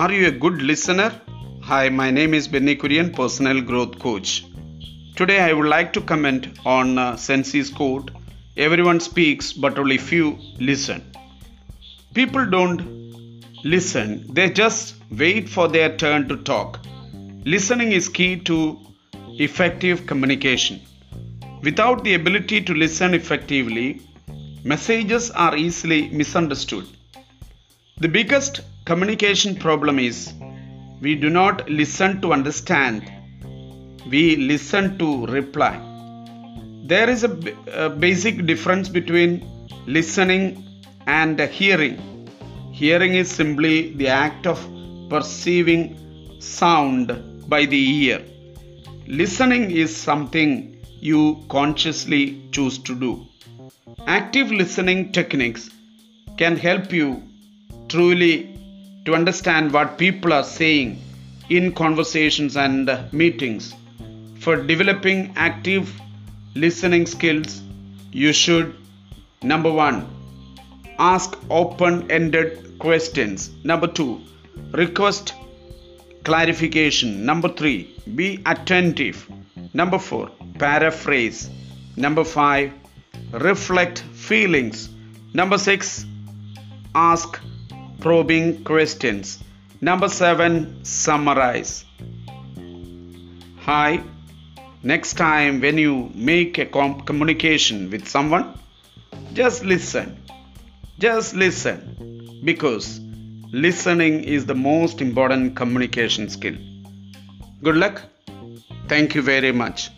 Are you a good listener? Hi, my name is Benny Kurian, Personal Growth Coach. Today I would like to comment on Sensei's quote, "Everyone speaks but only few listen." People don't listen, they just wait for their turn to talk. Listening is key to effective communication. Without the ability to listen effectively, messages are easily misunderstood. The biggest communication problem is we do not listen to understand, we listen to reply. There is a basic difference between listening and hearing. Hearing is simply the act of perceiving sound by the ear. Listening is something you consciously choose to do. Active listening techniques can help you truly to understand what people are saying in conversations and meetings. For developing active listening skills, you should, number 1, ask open-ended questions. Number 2, request clarification. Number 3, be attentive. Number 4, paraphrase. Number 5, reflect feelings. Number 6, ask probing questions. Number 7, summarize. Hi, next time when you make a communication with someone, just listen, because listening is the most important communication skill. Good luck. Thank you very much.